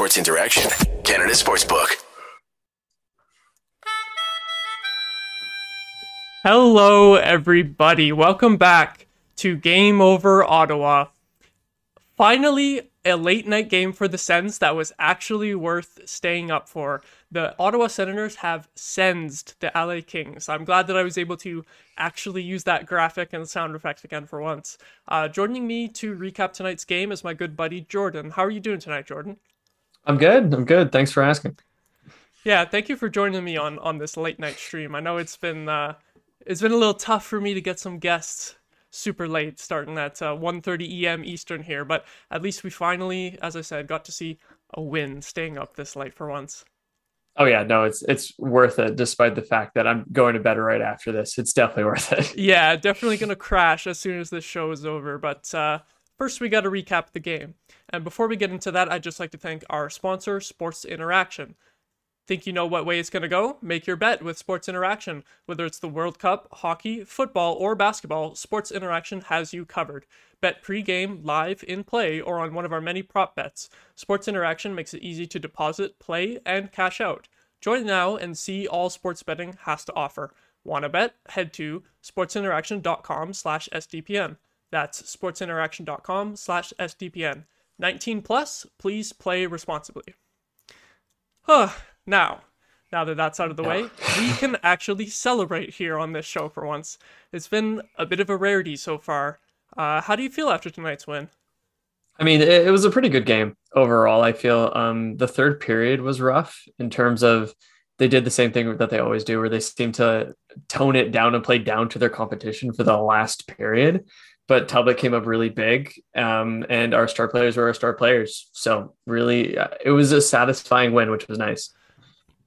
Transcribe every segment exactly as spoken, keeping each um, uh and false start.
Sports Interaction, Canada Sportsbook. Hello, everybody. Welcome back to Game Over Ottawa. Finally, a late night game for the Sens that was actually worth staying up for. The Ottawa Senators have sensed the L A Kings. I'm glad that I was able to actually use that graphic and sound effect again for once. Uh, joining me to recap tonight's game is my good buddy, Jordan. How are you doing tonight, Jordan? I'm good. I'm good. Thanks for asking. Yeah, thank you for joining me on, on this late night stream. I know it's been... Uh, It's been a little tough for me to get some guests super late, starting at uh, one thirty E M Eastern here, but at least we finally, as I said, got to see a win staying up this late for once. Oh yeah, no, it's it's worth it, despite the fact that I'm going to bed right after this. It's definitely worth it. Yeah, definitely going to crash as soon as this show is over, but uh, first we got to recap the game. And before we get into that, I'd just like to thank our sponsor, Sports Interaction. Think you know what way it's going to go? Make your bet with Sports Interaction. Whether it's the World Cup, hockey, football, or basketball, Sports Interaction has you covered. Bet pre-game, live, in play, or on one of our many prop bets. Sports Interaction makes it easy to deposit, play, and cash out. Join now and see all sports betting has to offer. Want to bet? Head to sports interaction dot com slash S D P N. That's sports interaction dot com slash S D P N. nineteen plus, please play responsibly. Huh. Now, now that that's out of the way, we can actually celebrate here on this show for once. It's been a bit of a rarity so far. Uh, how do you feel after tonight's win? I mean, it, it was a pretty good game overall, I feel. Um, the third period was rough in terms of they did the same thing that they always do, where they seem to tone it down and play down to their competition for the last period. But Talbot came up really big, um, and our star players were our star players. So really, it was a satisfying win, which was nice.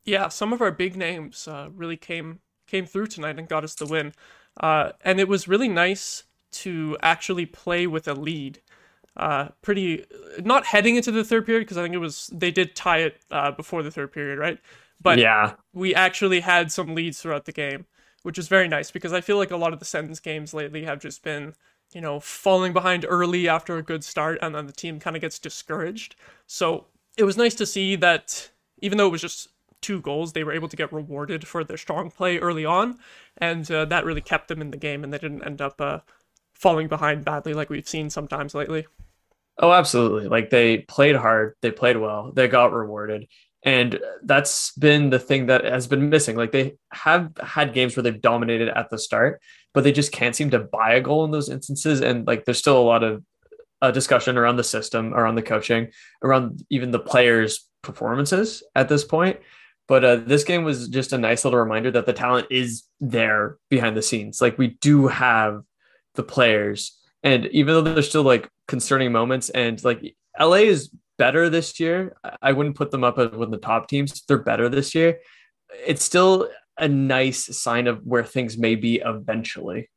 Yeah, some of our big names uh, really came came through tonight and got us the win. Uh, and it was really nice to actually play with a lead. Uh, pretty not heading into the third period, because I think it was they did tie it uh, before the third period, right? But yeah, we actually had some leads throughout the game, which is very nice, because I feel like a lot of the Sens games lately have just been, you know, falling behind early after a good start, and then the team kind of gets discouraged. So it was nice to see that even though it was just two goals, they were able to get rewarded for their strong play early on, and uh, that really kept them in the game, and they didn't end up uh, falling behind badly like we've seen sometimes lately. Oh, absolutely. Like, they played hard, they played well, they got rewarded, and that's been the thing that has been missing. Like, they have had games where they've dominated at the start, but they just can't seem to buy a goal in those instances, and like there's still a lot of uh, discussion around the system, around the coaching, around even the players' performances at this point. But uh, this game was just a nice little reminder that the talent is there behind the scenes. Like, we do have the players, and even though there's still like concerning moments, and like L A is better this year. I wouldn't put them up as one of the top teams. They're better this year. It's still a nice sign of where things may be eventually.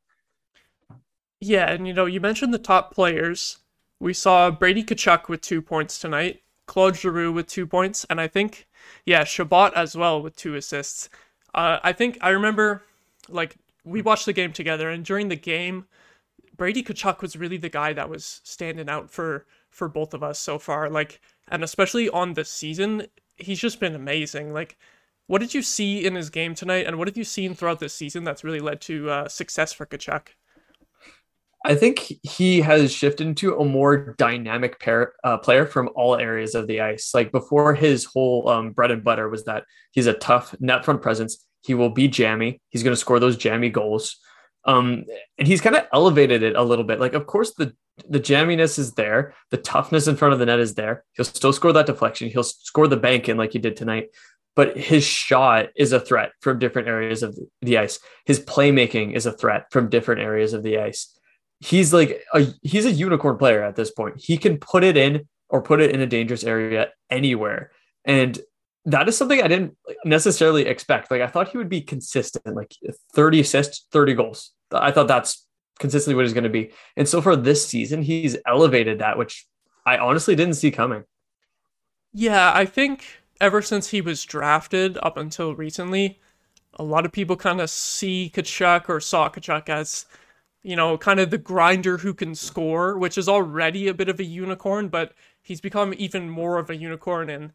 Yeah. And, you know, you mentioned the top players. We saw Brady Tkachuk with two points tonight, Claude Giroux with two points, and I think, yeah, Chabot as well with two assists. Uh, I think I remember, like, we watched the game together, and during the game, Brady Tkachuk was really the guy that was standing out for, for both of us so far. Like, and especially on this season, he's just been amazing. Like, what did you see in his game tonight, and what have you seen throughout this season that's really led to uh, success for Tkachuk? I think he has shifted into a more dynamic pair, uh, player from all areas of the ice. Like, before, his whole um, bread and butter was that he's a tough net front presence. He will be jammy. He's going to score those jammy goals. Um, and he's kind of elevated it a little bit. Like, of course, the, the jamminess is there. The toughness in front of the net is there. He'll still score that deflection. He'll score the bank in like he did tonight. But his shot is a threat from different areas of the ice. His playmaking is a threat from different areas of the ice. He's like a he's a unicorn player at this point. He can put it in or put it in a dangerous area anywhere. And that is something I didn't necessarily expect. Like, I thought he would be consistent, like thirty assists, thirty goals. I thought that's consistently what he's going to be. And so far this season, he's elevated that, which I honestly didn't see coming. Yeah, I think ever since he was drafted up until recently, a lot of people kind of see Tkachuk or saw Tkachuk as, you know, kind of the grinder who can score, which is already a bit of a unicorn, but he's become even more of a unicorn and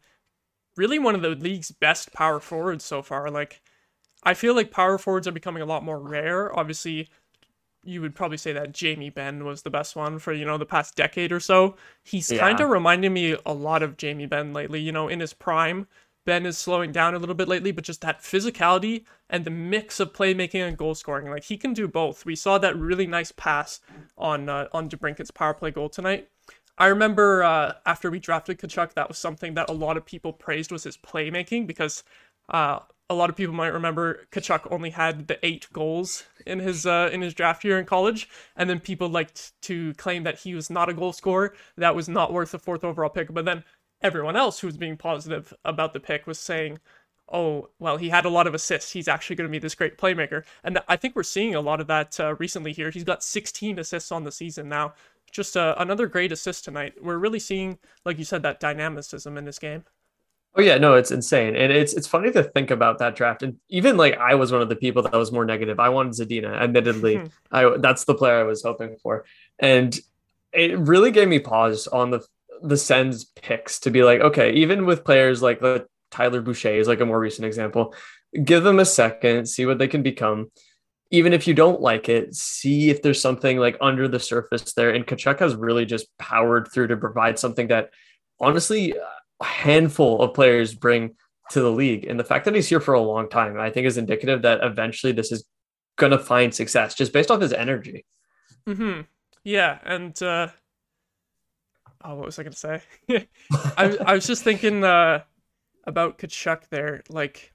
really one of the league's best power forwards so far. Like, I feel like power forwards are becoming a lot more rare. Obviously, you would probably say that Jamie Benn was the best one for, you know, the past decade or so. He's yeah. kind of reminded me a lot of Jamie Benn lately. You know, in his prime, Ben is slowing down a little bit lately, but just that physicality and the mix of playmaking and goal scoring, like, he can do both. We saw that really nice pass on uh, on DeBrincat's power play goal tonight. I remember uh, after we drafted Tkachuk, that was something that a lot of people praised was his playmaking, because uh, a lot of people might remember Tkachuk only had the eight goals in his uh, in his draft year in college, and then people liked to claim that he was not a goal scorer, that was not worth the fourth overall pick, but then everyone else who was being positive about the pick was saying, oh, well, he had a lot of assists, he's actually going to be this great playmaker. And I think we're seeing a lot of that uh, recently here. He's got sixteen assists on the season now. Just uh, another great assist tonight. We're really seeing, like you said, that dynamicism in this game. Oh, yeah, no, it's insane. And it's it's funny to think about that draft. And even, like, I was one of the people that was more negative. I wanted Zadina, admittedly. Hmm. I that's the player I was hoping for. And it really gave me pause on the the Sens picks to be like, okay, even with players like uh, Tyler Boucher is like a more recent example, give them a second, see what they can become. Even if you don't like it, see if there's something like under the surface there. And Tkachuk has really just powered through to provide something that honestly a handful of players bring to the league. And the fact that he's here for a long time, I think, is indicative that eventually this is going to find success just based off his energy. Mm-hmm. Yeah. And, uh, oh, what was I going to say? I, I was just thinking uh, about Tkachuk there. Like,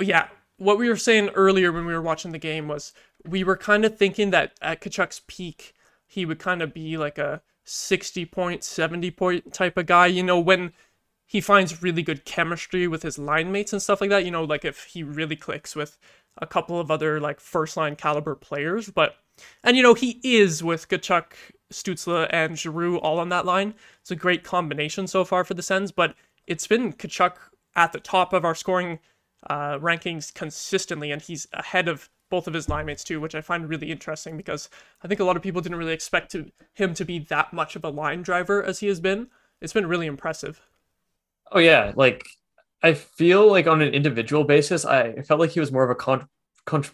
yeah, what we were saying earlier when we were watching the game was we were kind of thinking that at Tkachuk's peak, he would kind of be like a sixty-point, seventy-point type of guy. You know, when he finds really good chemistry with his line mates and stuff like that, you know, like if he really clicks with a couple of other like first-line caliber players. But, and you know, he is with Tkachuk, Stützle and Giroux all on that line. It's a great combination so far for the Sens, but it's been Tkachuk at the top of our scoring uh, rankings consistently, and he's ahead of both of his line mates too, which I find really interesting because I think a lot of people didn't really expect to, him to be that much of a line driver as he has been. It's been really impressive. Oh yeah, like I feel like on an individual basis, I felt like he was more of a con. con-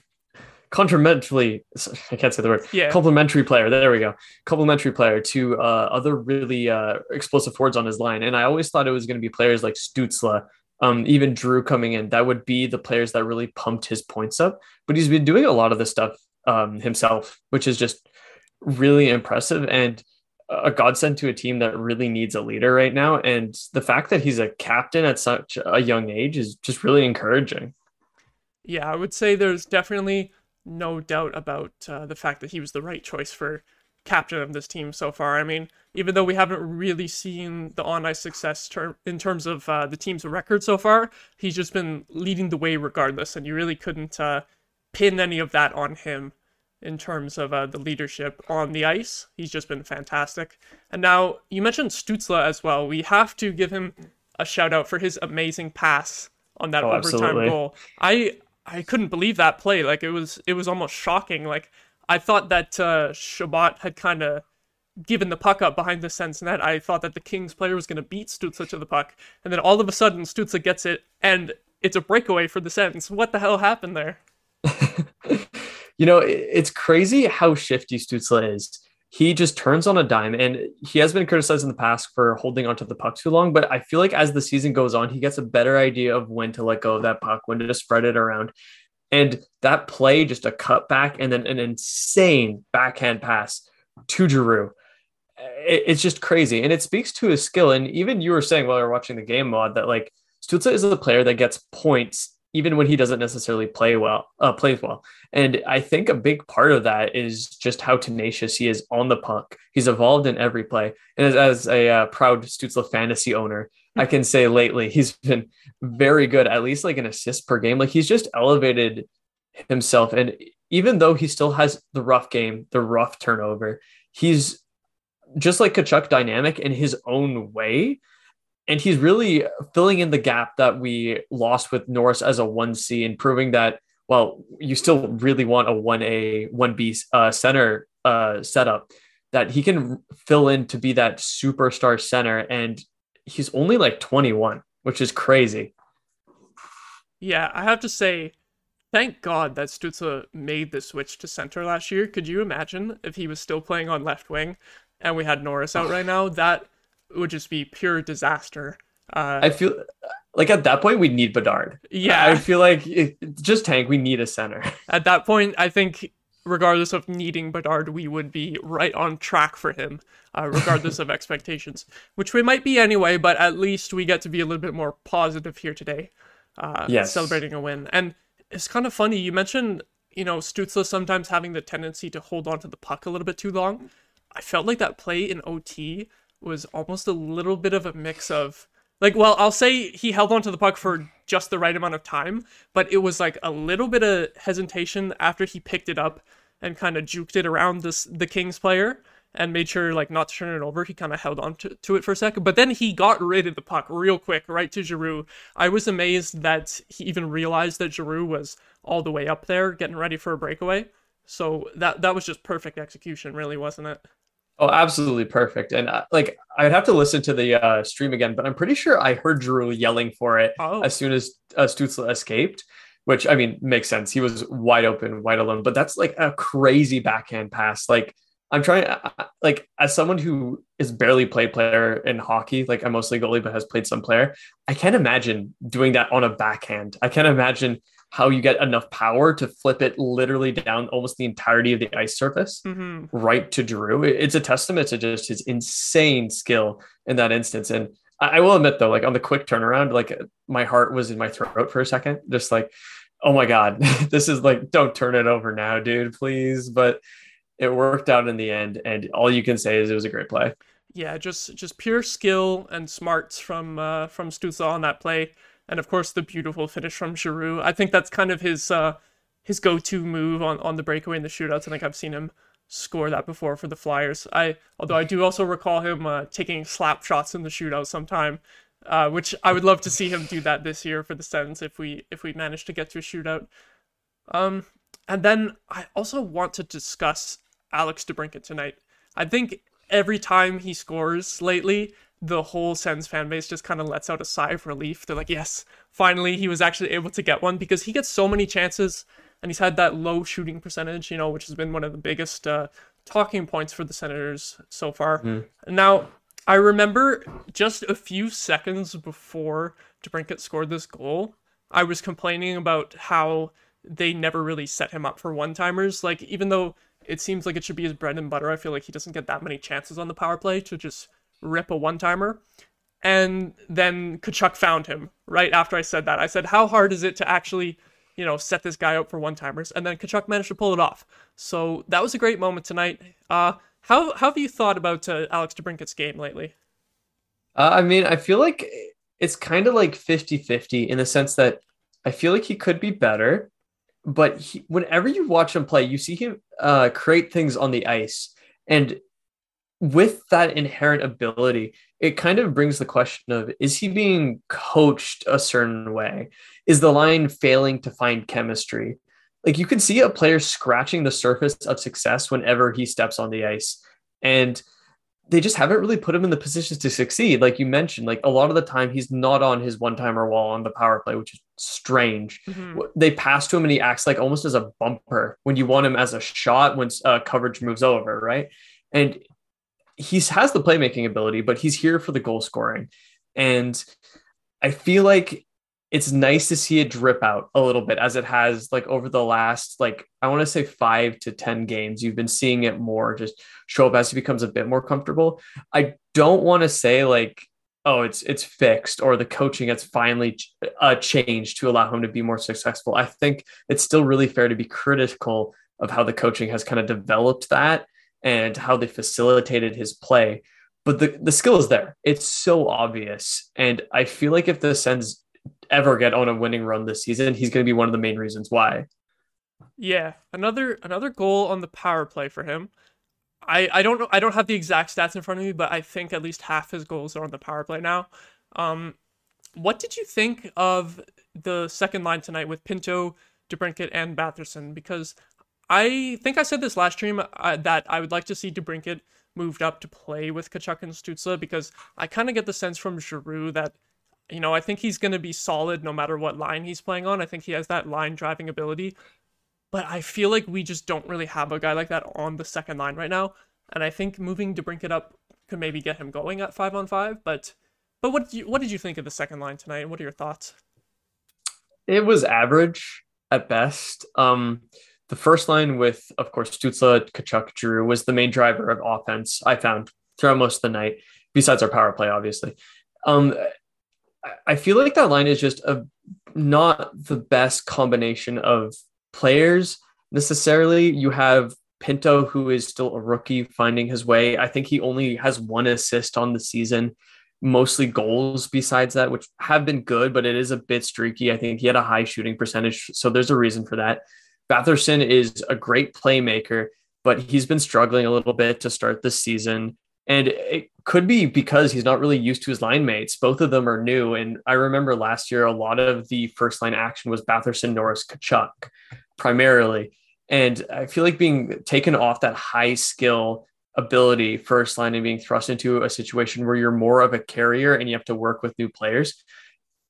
Complementary, I can't say the word. Yeah. Complementary player. There we go. Complementary player to uh, other really uh, explosive forwards on his line. And I always thought it was going to be players like Stützle, um, even Drew coming in. That would be the players that really pumped his points up. But he's been doing a lot of this stuff um, himself, which is just really impressive and a godsend to a team that really needs a leader right now. And the fact that he's a captain at such a young age is just really encouraging. Yeah, I would say there's definitely no doubt about uh, the fact that he was the right choice for captain of this team so far. I mean, even though we haven't really seen the on-ice success ter- in terms of uh, the team's record so far, he's just been leading the way regardless, and you really couldn't uh, pin any of that on him in terms of uh, the leadership on the ice. He's just been fantastic. And now, you mentioned Stützle as well. We have to give him a shout-out for his amazing pass on that oh, overtime absolutely. goal. I... I couldn't believe that play. Like, it was it was almost shocking. Like, I thought that uh, Chabot had kind of given the puck up behind the Sens net. I thought that the Kings player was going to beat Stützle to the puck. And then all of a sudden, Stützle gets it, and it's a breakaway for the Sens. What the hell happened there? You know, it, it's crazy how shifty Stützle is. He just turns on a dime, and he has been criticized in the past for holding onto the puck too long, but I feel like as the season goes on, he gets a better idea of when to let go of that puck, when to just spread it around. And that play, just a cutback and then an insane backhand pass to Giroux. It's just crazy. And it speaks to his skill. And even you were saying while we were watching the game, Mod, that like Stützle is the player that gets points even when he doesn't necessarily play well, uh, plays well. And I think a big part of that is just how tenacious he is on the puck. He's evolved in every play. And as, as a uh, proud Stützle fantasy owner, I can say lately he's been very good, at least like an assist per game. Like, he's just elevated himself. And even though he still has the rough game, the rough turnover, he's just like Tkachuk, dynamic in his own way. And he's really filling in the gap that we lost with Norris as a one C and proving that, well, you still really want a one A, one B uh, center uh, setup. that he can fill in to be that superstar center. And he's only like twenty-one, which is crazy. Yeah, I have to say, thank God that Stützle made the switch to center last year. Could you imagine if he was still playing on left wing and we had Norris out right now? That would just be pure disaster. Uh, I feel like at that point we need Bedard. Yeah, I feel like it, just tank. We need a center. At that point, I think regardless of needing Bedard, we would be right on track for him, uh, regardless of expectations, which we might be anyway. But at least we get to be a little bit more positive here today, uh, yes. celebrating a win. And it's kind of funny. You mentioned, you know, Stützle sometimes having the tendency to hold on to the puck a little bit too long. I felt like that play in O T was almost a little bit of a mix of, like, well, I'll say he held on to the puck for just the right amount of time, but it was like a little bit of hesitation after he picked it up and kind of juked it around this the Kings player and made sure, like, not to turn it over. He kind of held on to, to it for a second, but then he got rid of the puck real quick, right to Giroux. I was amazed that he even realized that Giroux was all the way up there getting ready for a breakaway. So that, that was just perfect execution, really, wasn't it? Oh, absolutely perfect. And uh, like, I'd have to listen to the uh, stream again, but I'm pretty sure I heard Giroux yelling for it oh. as soon as uh, Stützle escaped, which, I mean, makes sense. He was wide open, wide alone, but that's like a crazy backhand pass. Like, I'm trying, like, as someone who is barely played player in hockey, like, I'm mostly goalie, but has played some player. I can't imagine doing that on a backhand. I can't imagine how you get enough power to flip it literally down almost the entirety of the ice surface mm-hmm. right to Giroux. It's a testament to just his insane skill in that instance. And I will admit, though, like, on the quick turnaround, like, my heart was in my throat for a second, just like, oh my God, this is like, don't turn it over now, dude, please. But it worked out in the end, and all you can say is it was a great play. Yeah, just just pure skill and smarts from uh, from Stützle on that play, and of course the beautiful finish from Giroux. I think that's kind of his uh, his go-to move on, on the breakaway in the shootouts. I think I've seen him score that before for the Flyers. I although I do also recall him uh, taking slap shots in the shootout sometime, uh, which I would love to see him do that this year for the Sens if we if we manage to get to a shootout. Um, and then I also want to discuss Alex DeBrincat tonight. I think every time he scores lately, the whole Sens fan base just kind of lets out a sigh of relief. They're like, yes, finally he was actually able to get one, because he gets so many chances and he's had that low shooting percentage, you know, which has been one of the biggest uh, talking points for the Senators so far. Mm. Now, I remember just a few seconds before DeBrincat scored this goal, I was complaining about how they never really set him up for one-timers. Like, even though it seems like it should be his bread and butter, I feel like he doesn't get that many chances on the power play to just rip a one-timer. And then Tkachuk found him right after I said that. I said, how hard is it to actually, you know, set this guy up for one-timers? And then Tkachuk managed to pull it off. So that was a great moment tonight. Uh, how, how have you thought about uh, Alex DeBrincat's game lately? Uh, I mean, I feel like it's kind of like fifty-fifty in the sense that I feel like he could be better. But he, whenever you watch him play, you see him uh, create things on the ice. And with that inherent ability, it kind of brings the question of, is he being coached a certain way? Is the line failing to find chemistry? Like, you can see a player scratching the surface of success whenever he steps on the ice. And they just haven't really put him in the positions to succeed. Like you mentioned, like, a lot of the time he's not on his one-timer wall on the power play, which is strange. Mm-hmm. They pass to him and he acts like almost as a bumper when you want him as a shot when uh, coverage moves over, right? And he has the playmaking ability, but he's here for the goal scoring. And I feel like it's nice to see it drip out a little bit, as it has, like, over the last, like, I want to say five to ten games. You've been seeing it more just show up as he becomes a bit more comfortable. I don't want to say, like, oh, it's, it's fixed, or the coaching has finally uh, changed to allow him to be more successful. I think it's still really fair to be critical of how the coaching has kind of developed that and how they facilitated his play. But the, the skill is there. It's so obvious. And I feel like if the Sens ever get on a winning run this season, he's going to be one of the main reasons why. Yeah, another another goal on the power play for him. I, I don't know. I don't have the exact stats in front of me, but I think at least half his goals are on the power play now. Um, what did you think of the second line tonight with Pinto, DeBrincat, and Batherson? Because I think I said this last stream uh, that I would like to see DeBrincat moved up to play with Tkachuk and Stützle, because I kind of get the sense from Giroux that, you know, I think he's going to be solid no matter what line he's playing on. I think he has that line driving ability, but I feel like we just don't really have a guy like that on the second line right now. And I think moving DeBrincat up could maybe get him going at five on five. But but what did you, what did you think of the second line tonight? And what are your thoughts? It was average at best. Um, the first line with, of course, Stützle, Tkachuk, Giroux was the main driver of offense, I found, throughout most of the night, besides our power play, obviously. Um, I feel like that line is just a, not the best combination of players necessarily. You have Pinto, who is still a rookie, finding his way. I think he only has one assist on the season, mostly goals besides that, which have been good, but it is a bit streaky. I think he had a high shooting percentage, so there's a reason for that. Batherson is a great playmaker, but he's been struggling a little bit to start this season. And it could be because he's not really used to his line mates. Both of them are new. And I remember last year, a lot of the first line action was Batherson, Norris, Tkachuk primarily. And I feel like being taken off that high skill ability first line and being thrust into a situation where you're more of a carrier and you have to work with new players,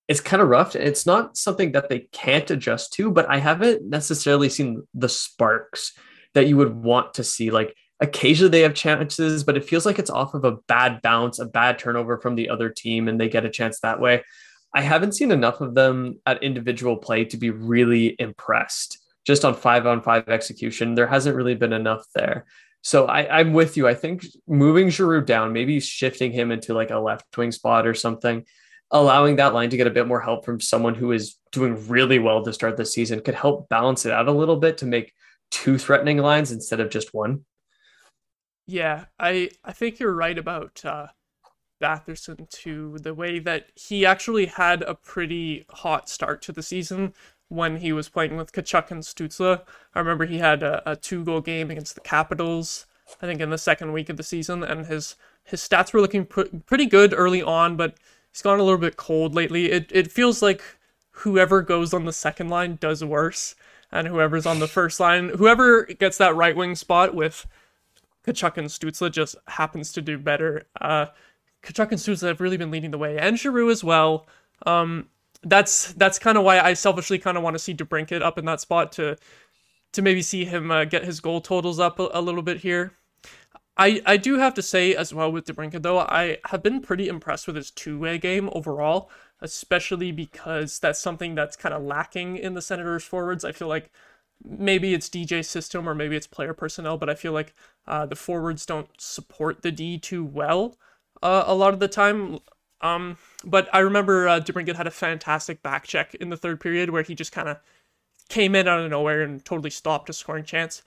it's kind of rough. It's not something that they can't adjust to, but I haven't necessarily seen the sparks that you would want to see. Like, occasionally they have chances, but it feels like it's off of a bad bounce, a bad turnover from the other team, and they get a chance that way. I haven't seen enough of them at individual play to be really impressed. Just on five on five execution, there hasn't really been enough there. So I, I'm with you. I think moving Giroux down, maybe shifting him into like a left wing spot or something, allowing that line to get a bit more help from someone who is doing really well to start the season could help balance it out a little bit to make two threatening lines instead of just one. Yeah, I, I think you're right about uh, Batherson too. The way that he actually had a pretty hot start to the season when he was playing with Tkachuk and Stützle. I remember he had a, a two-goal game against the Capitals, I think in the second week of the season, and his, his stats were looking pr- pretty good early on, but he's gone a little bit cold lately. It it feels like whoever goes on the second line does worse, and whoever's on the first line, whoever gets that right-wing spot with Tkachuk and Stützle just happens to do better. Uh, Tkachuk and Stützle have really been leading the way, and Giroux as well. Um, that's that's kind of why I selfishly kind of want to see DeBrincat up in that spot to to maybe see him uh, get his goal totals up a, a little bit here. I, I do have to say as well with DeBrincat though, I have been pretty impressed with his two-way game overall, especially because that's something that's kind of lacking in the Senators forwards. I feel like maybe it's D J system or maybe it's player personnel, but I feel like uh, the forwards don't support the D too well uh, a lot of the time. Um, but I remember uh, DeBrincat had a fantastic back check in the third period where he just kind of came in out of nowhere and totally stopped a scoring chance,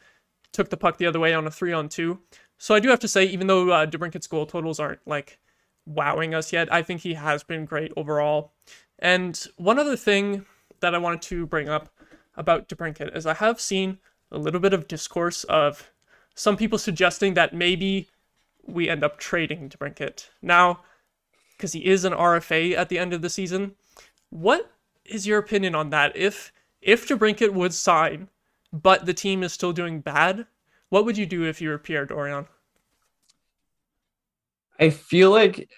took the puck the other way on a three on two. So I do have to say, even though uh, DeBrincat's goal totals aren't like wowing us yet, I think he has been great overall. And one other thing that I wanted to bring up about DeBrincat is I have seen a little bit of discourse of some people suggesting that maybe we end up trading DeBrincat now because he is an R F A at the end of the season. What is your opinion on that? If if DeBrincat would sign, but the team is still doing bad, what would you do if you were Pierre Dorion? I feel like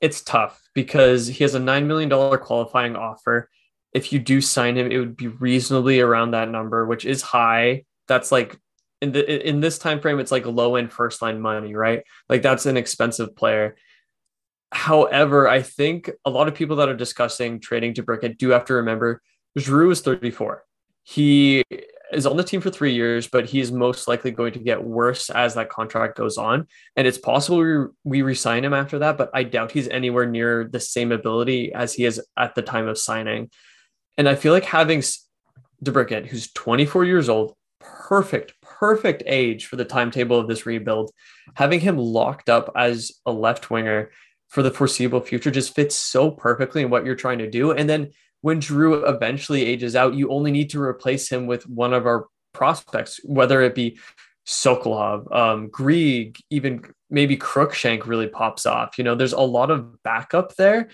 it's tough because he has a nine million dollars qualifying offer. If you do sign him, it would be reasonably around that number, which is high. That's like in the in this time frame, it's like low end first line money, right? Like that's an expensive player. However, I think a lot of people that are discussing trading DeBrincat do have to remember Giroux is thirty-four. He is on the team for three years, but he is most likely going to get worse as that contract goes on. And it's possible we, we re-sign him after that, but I doubt he's anywhere near the same ability as he is at the time of signing. And I feel like having DeBrincat, who's twenty-four years old, perfect, perfect age for the timetable of this rebuild, having him locked up as a left winger for the foreseeable future just fits so perfectly in what you're trying to do. And then when Giroux eventually ages out, you only need to replace him with one of our prospects, whether it be Sokolov, um, Grieg, even maybe Cruikshank really pops off. You know, there's a lot of backup there,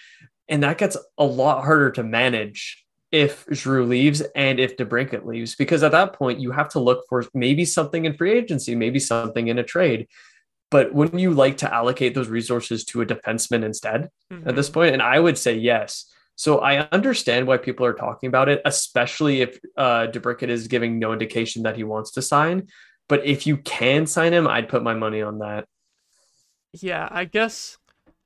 and that gets a lot harder to manage if Giroux leaves and if DeBrincat leaves, because at that point you have to look for maybe something in free agency, maybe something in a trade. but wouldn't you like to allocate those resources to a defenseman instead mm-hmm. at this point? And I would say yes. So I understand why people are talking about it, especially if uh, DeBrincat is giving no indication that he wants to sign. But if you can sign him, I'd put my money on that. Yeah, I guess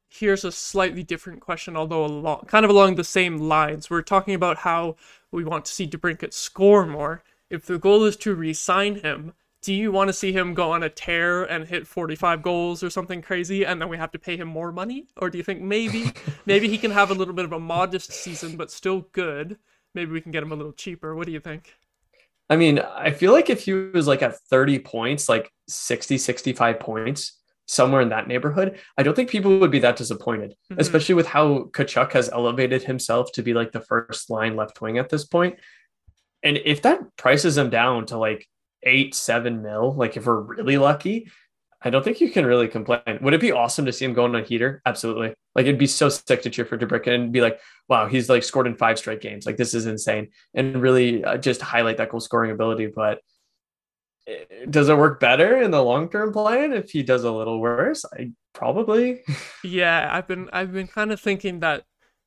here's a slightly different question, although a lot, kind of along the same lines. We're talking about how we want to see DeBrincat score more. If the goal is to re-sign him, do you want to see him go on a tear and hit forty-five goals or something crazy, and then we have to pay him more money? Or do you think maybe maybe he can have a little bit of a modest season, but still good? Maybe we can get him a little cheaper. What do you think? I mean, I feel like if he was like at thirty points, like sixty, sixty-five points, somewhere in that neighborhood, I don't think people would be that disappointed, mm-hmm. especially with how Tkachuk has elevated himself to be like the first line left wing at this point. And if that prices him down to like eight, seven mil, like if we're really lucky, I don't think you can really complain. Would it be awesome to see him going on a heater? Absolutely. Like it'd be so sick to cheer for DeBrincat and be like, wow, he's like scored in five straight games. Like this is insane. And really uh, just highlight that goal scoring ability. But it, does it work better in the long-term plan if he does a little worse? I probably. Yeah. I've been, I've been kind of thinking that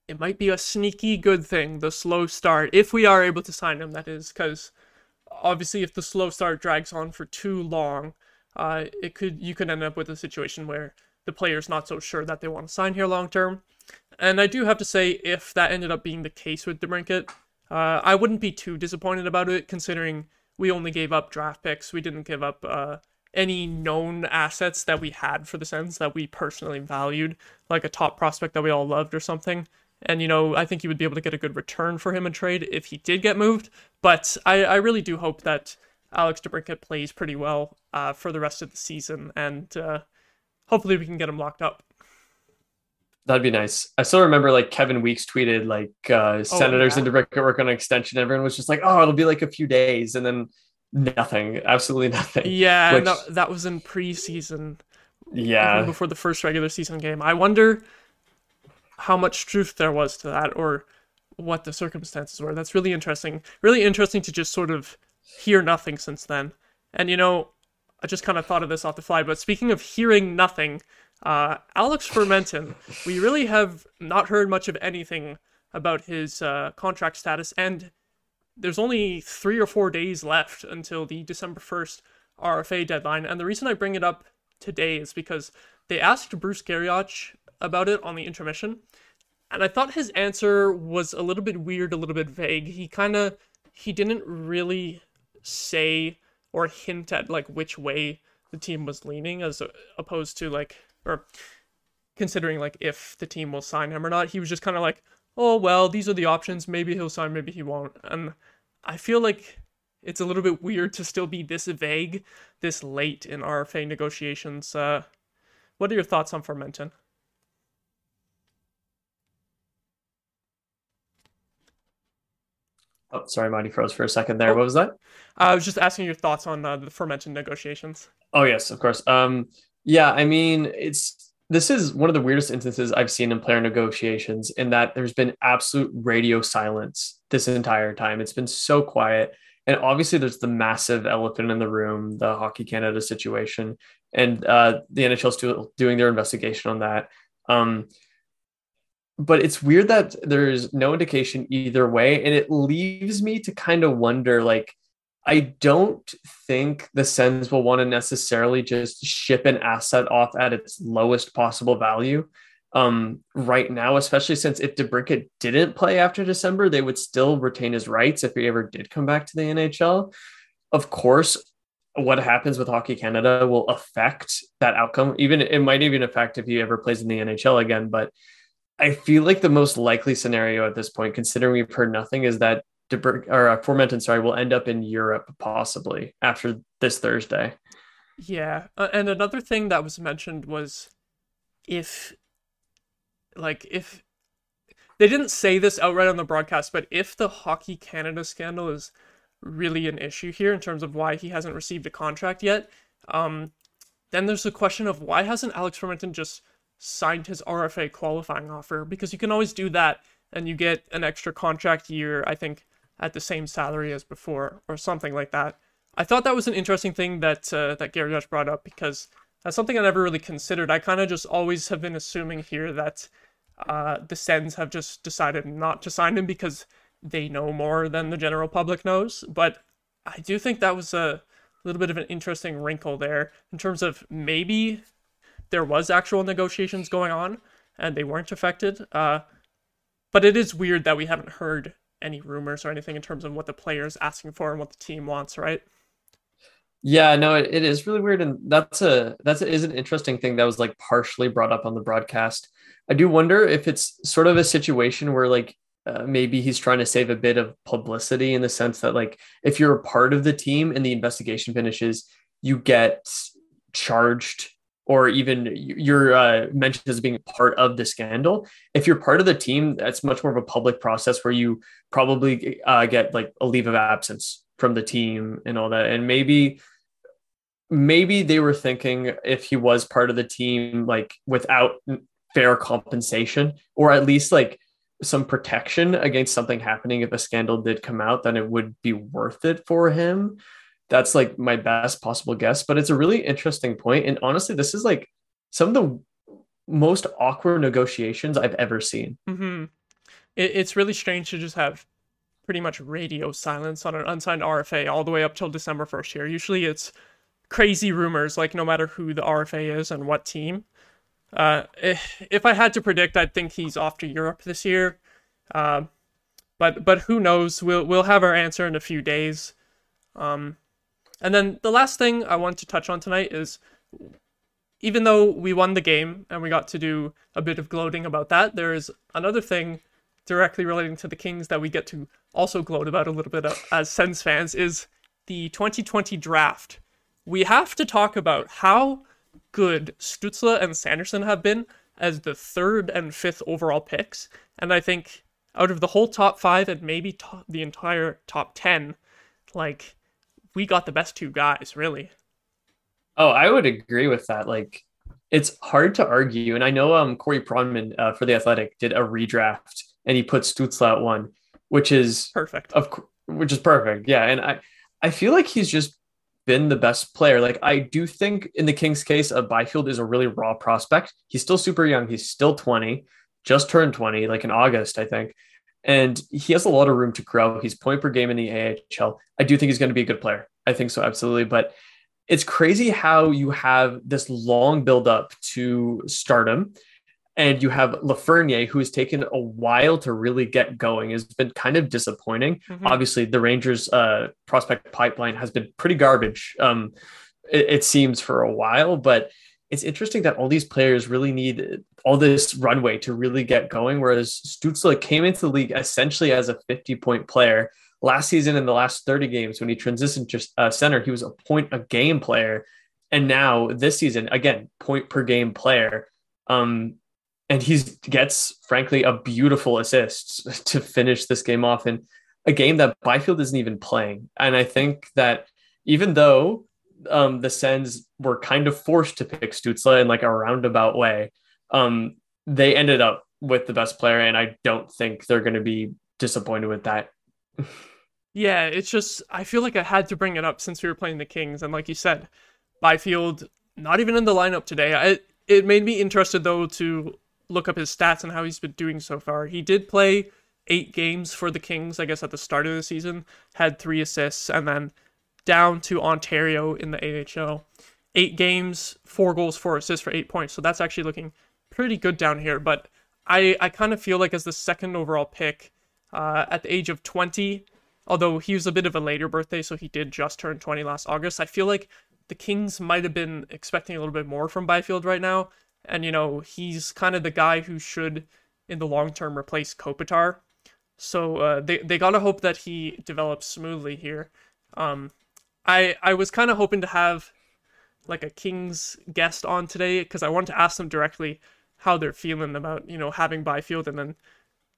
it might be a sneaky good thing, the slow start, if we are able to sign him, that is, because obviously if the slow start drags on for too long, Uh, it could you could end up with a situation where the player's not so sure that they want to sign here long term. And I do have to say, if that ended up being the case with DeBrincat, uh, I wouldn't be too disappointed about it, considering we only gave up draft picks. We didn't give up uh, any known assets that we had for the Sens that we personally valued, like a top prospect that we all loved or something. And, you know, I think you would be able to get a good return for him in trade if he did get moved. But I, I really do hope that Alex DeBrincat plays pretty well uh, for the rest of the season, and uh, hopefully we can get him locked up. That'd be nice. I still remember like Kevin Weeks tweeted like uh, oh, Senators yeah. and DeBrincat work on an extension. Everyone was just like, oh, it'll be like a few days, and then nothing, absolutely nothing. Yeah, Which... that, that was in preseason. Yeah, before the first regular season game. I wonder how much truth there was to that, or what the circumstances were. That's really interesting. Really interesting to just sort of hear nothing since then. And, you know, I just kind of thought of this off the fly, but speaking of hearing nothing, uh, Alex Formenton, we really have not heard much of anything about his uh, contract status, and there's only three or four days left until the December first R F A deadline. And the reason I bring it up today is because they asked Bruce Garrioch about it on the intermission, and I thought his answer was a little bit weird, a little bit vague. He kind of, he didn't really say or hint at like which way the team was leaning, as opposed to like, or considering like if the team will sign him or not. He was just kind of like, oh well, these are the options, maybe he'll sign, maybe he won't. And I feel like it's a little bit weird to still be this vague this late in R F A negotiations. Uh what are your thoughts on Formenton? Oh, sorry, Marty froze for a second there. Oh, what was that? I was just asking your thoughts on uh, the aforementioned negotiations. Oh, yes, of course. Um, yeah, I mean, it's this is one of the weirdest instances I've seen in player negotiations, in that there's been absolute radio silence this entire time. It's been so quiet. And obviously there's the massive elephant in the room, the Hockey Canada situation, and uh, the N H L still doing their investigation on that. Um But it's weird that there's no indication either way. And it leaves me to kind of wonder, like, I don't think the Sens will want to necessarily just ship an asset off at its lowest possible value um, right now, especially since if DeBrincat didn't play after December, they would still retain his rights if he ever did come back to the N H L. Of course, what happens with Hockey Canada will affect that outcome. Even it might even affect if he ever plays in the N H L again, but I feel like the most likely scenario at this point, considering we've heard nothing, is that DeBrincat or uh, Formenton, sorry, will end up in Europe possibly after this Thursday. Yeah, uh, and another thing that was mentioned was if, like, if they didn't say this outright on the broadcast, but if the Hockey Canada scandal is really an issue here in terms of why he hasn't received a contract yet, um, then there's the question of why hasn't Alex Formenton just signed his R F A qualifying offer, because you can always do that and you get an extra contract year, I think, at the same salary as before or something like that. I thought that was an interesting thing that uh, that Garrioch brought up, because That's something I never really considered. I kind of just always have been assuming here that uh, the Sens have just decided not to sign him because they know more than the general public knows. But I do think that was a little bit of an interesting wrinkle there in terms of maybe there was actual negotiations going on and they weren't affected. Uh, but it is weird that we haven't heard any rumors or anything in terms of what the player is asking for and what the team wants, right? Yeah, no, it, it is really weird. And that's a, that's a, is an interesting thing that was like partially brought up on the broadcast. I do wonder if it's sort of a situation where like, Uh, maybe he's trying to save a bit of publicity in the sense that like if you're a part of the team and the investigation finishes, you get charged or even you're uh, mentioned as being part of the scandal. If you're part of the team, that's much more of a public process where you probably uh, get like a leave of absence from the team and all that. And maybe maybe they were thinking if he was part of the team, like without fair compensation or at least like some protection against something happening if a scandal did come out, then it would be worth it for him. That's like my best possible guess, but it's a really interesting point. And honestly, this is like some of the most awkward negotiations I've ever seen. Mm-hmm. It, it's really strange to just have pretty much radio silence on an unsigned R F A all the way up till December first here. Usually it's crazy rumors, like no matter who the R F A is and what team. Uh, if I had to predict, I'd think he's off to Europe this year. Um, uh, but, but who knows? We'll, we'll have our answer in a few days. Um, and then the last thing I want to touch on tonight is, even though we won the game and we got to do a bit of gloating about that, there is another thing directly relating to the Kings that we get to also gloat about a little bit as Sens fans is the twenty twenty draft. We have to talk about how good Stützle and Sanderson have been as the third and fifth overall picks, and I think out of the whole top five and maybe top, the entire top ten, like we got the best two guys, really. Oh, I would agree with that. Like it's hard to argue, and I know um Corey Pronman uh, for The Athletic did a redraft and he put Stützle at one, which is perfect. Of which is perfect, yeah. And I I feel like he's just been the best player. Like I do think in the Kings case, uh, Byfield is a really raw prospect. He's still super young. He's still twenty, just turned twenty, like in August, I think. And he has a lot of room to grow. He's point per game in the A H L. I do think he's going to be a good player. I think so. Absolutely. But it's crazy how you have this long buildup to stardom and you have Lafreniere, who has taken a while to really get going. Has been kind of disappointing. Mm-hmm. Obviously, the Rangers' uh, prospect pipeline has been pretty garbage, um, it, it seems, for a while. But it's interesting that all these players really need all this runway to really get going, whereas Stützle came into the league essentially as a fifty-point player. Last season, in the last thirty games, when he transitioned to uh, center, he was a point-a-game player. And now this season, again, point-per-game player. Um And he gets, frankly, a beautiful assist to finish this game off in a game that Byfield isn't even playing. And I think that even though um, the Sens were kind of forced to pick Stützle in like a roundabout way, um, they ended up with the best player. And I don't think they're going to be disappointed with that. Yeah, it's just, I feel like I had to bring it up since we were playing the Kings. And like you said, Byfield, not even in the lineup today. I, it made me interested, though, to look up his stats and how he's been doing so far. He did play eight games for the Kings, I guess, at the start of the season, had three assists, and then down to Ontario in the A H L. Eight games, four goals, four assists for eight points. So that's actually looking pretty good down here. But I, I kind of feel like as the second overall pick, uh, at the age of twenty, although he was a bit of a later birthday, so he did just turn twenty last August, I feel like the Kings might have been expecting a little bit more from Byfield right now. And, you know, he's kind of the guy who should, in the long term, replace Kopitar. So uh, they, they got to hope that he develops smoothly here. Um, I I was kind of hoping to have, like, a Kings guest on today because I wanted to ask them directly how they're feeling about, you know, having Byfield and then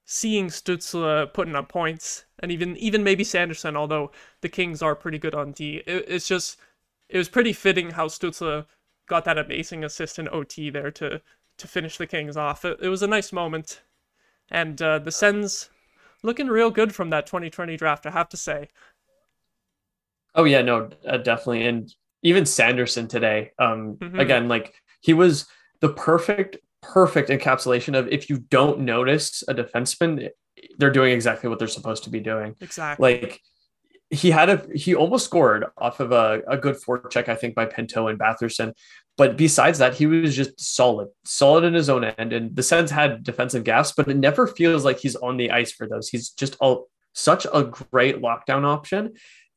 seeing Stützle putting up points and even, even maybe Sanderson, although the Kings are pretty good on D. It, it's just, it was pretty fitting how Stützle got that amazing assist in O T there to to finish the Kings off. It, it was a nice moment. And uh, the Sens looking real good from that twenty twenty draft, I have to say. Oh, yeah, no, uh, definitely. And even Sanderson today. Um, mm-hmm. Again, like he was the perfect, perfect encapsulation of if you don't notice a defenseman, they're doing exactly what they're supposed to be doing. Exactly. Like he had a, he almost scored off of a, a good forecheck, I think, by Pinto and Batherson. But besides that, he was just solid, solid in his own end. And the Sens had defensive gaps, but it never feels like he's on the ice for those. He's just all, such a great lockdown option.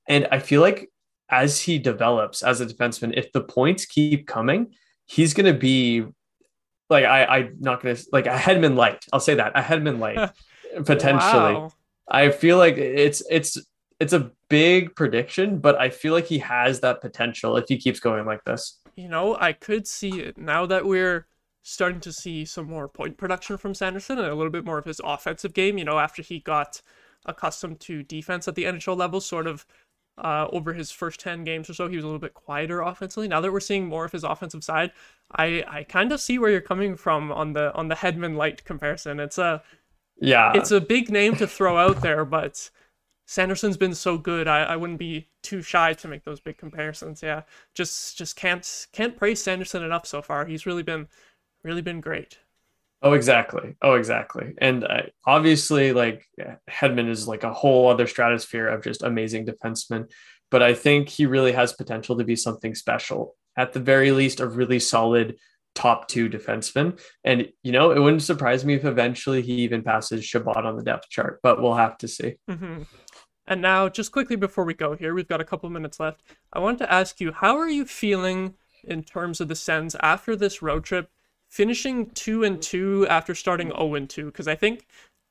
And I feel like as he develops as a defenseman, if the points keep coming, he's going to be like, I, I'm not going to like a Hedman light. I'll say that a Hedman light potentially. Wow. I feel like it's, it's, it's a big prediction, but I feel like he has that potential if he keeps going like this. You know, I could see it now that we're starting to see some more point production from Sanderson and a little bit more of his offensive game, you know, after he got accustomed to defense at the N H L level, sort of uh, over his first ten games or so, he was a little bit quieter offensively. Now that we're seeing more of his offensive side, I, I kind of see where you're coming from on the on the Hedman light comparison. It's a, yeah. It's a big name to throw out there, but Sanderson's been so good, I, I wouldn't be too shy to make those big comparisons. Yeah, just just can't can't praise Sanderson enough so far. He's really been really been great. Oh, exactly. Oh, exactly. And uh, obviously, like yeah, Hedman is like a whole other stratosphere of just amazing defensemen. But I think he really has potential to be something special. At the very least, a really solid top two defenseman. And, you know, it wouldn't surprise me if eventually he even passes Chabot on the depth chart, but we'll have to see. Mm-hmm. And now, just quickly before we go here, we've got a couple minutes left. I wanted to ask you, how are you feeling in terms of the Sens after this road trip, finishing two and two after starting oh and two? Because I think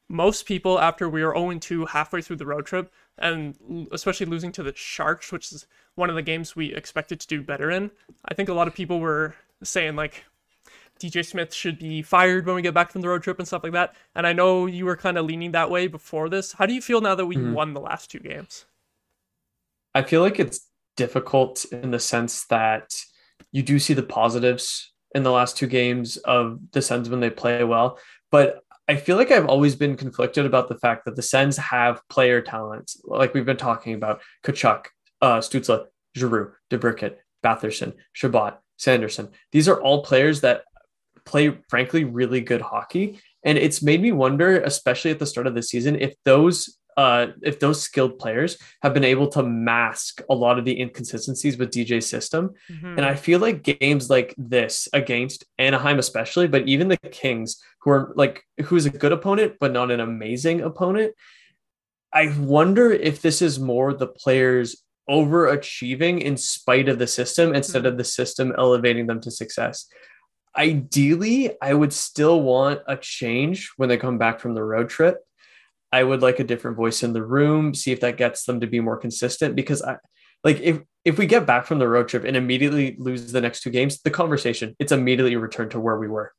most people, after we were oh and two halfway through the road trip, and especially losing to the Sharks, which is one of the games we expected to do better in, I think a lot of people were saying, like, D J Smith should be fired when we get back from the road trip and stuff like that. And I know you were kind of leaning that way before this. How do you feel now that we mm-hmm. won the last two games? I feel like it's difficult in the sense that you do see the positives in the last two games of the Sens when they play well. But I feel like I've always been conflicted about the fact that the Sens have player talents, like we've been talking about, Tkachuk, uh, Stützle, Giroux, DeBrincat, Batherson, Chabot, Sanderson. These are all players that play, frankly, really good hockey. And it's made me wonder, especially at the start of the season, if those uh, if those skilled players have been able to mask a lot of the inconsistencies with D J's system. Mm-hmm. And I feel like games like this against Anaheim especially, but even the Kings, who are like who's a good opponent, but not an amazing opponent, I wonder if this is more the players overachieving in spite of the system instead mm-hmm. of the system elevating them to success. Ideally, I would still want a change when they come back from the road trip. I would like a different voice in the room, see if that gets them to be more consistent, because I like if, if we get back from the road trip and immediately lose the next two games, the conversation, it's immediately returned to where we were.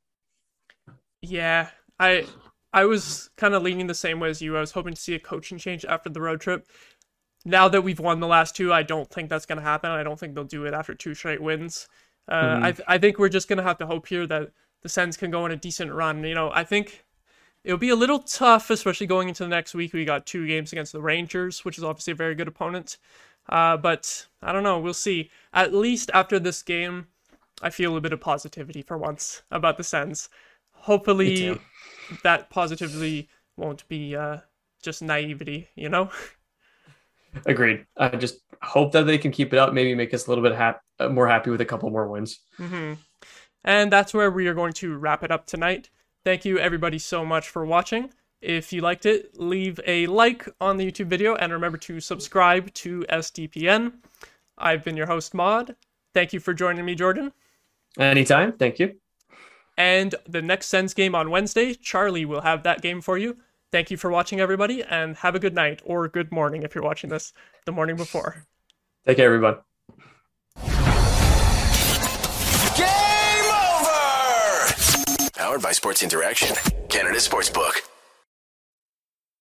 Yeah, I, I was kind of leaning the same way as you. I was hoping to see a coaching change after the road trip. Now that we've won the last two, I don't think that's going to happen. I don't think they'll do it after two straight wins. Uh, mm-hmm. I th- I think we're just going to have to hope here that the Sens can go on a decent run. You know, I think it'll be a little tough, especially going into the next week. We got two games against the Rangers, which is obviously a very good opponent. Uh, but I don't know. We'll see. At least after this game, I feel a bit of positivity for once about the Sens. Hopefully that positivity won't be uh, just naivety, you know? Agreed. I just hope that they can keep it up, maybe make us a little bit hap- more happy with a couple more wins. Mm-hmm. And that's where we are going to wrap it up tonight. Thank you, everybody, so much for watching. If you liked it, leave a like on the YouTube video and remember to subscribe to S D P N. I've been your host, Mod. Thank you for joining me, Jordan. Anytime. Thank you. And the next Sens game on Wednesday, Charlie will have that game for you. Thank you for watching, everybody, and have a good night or good morning if you're watching this the morning before. Take care, everyone. Game over! Powered by Sports Interaction, Canada Sportsbook.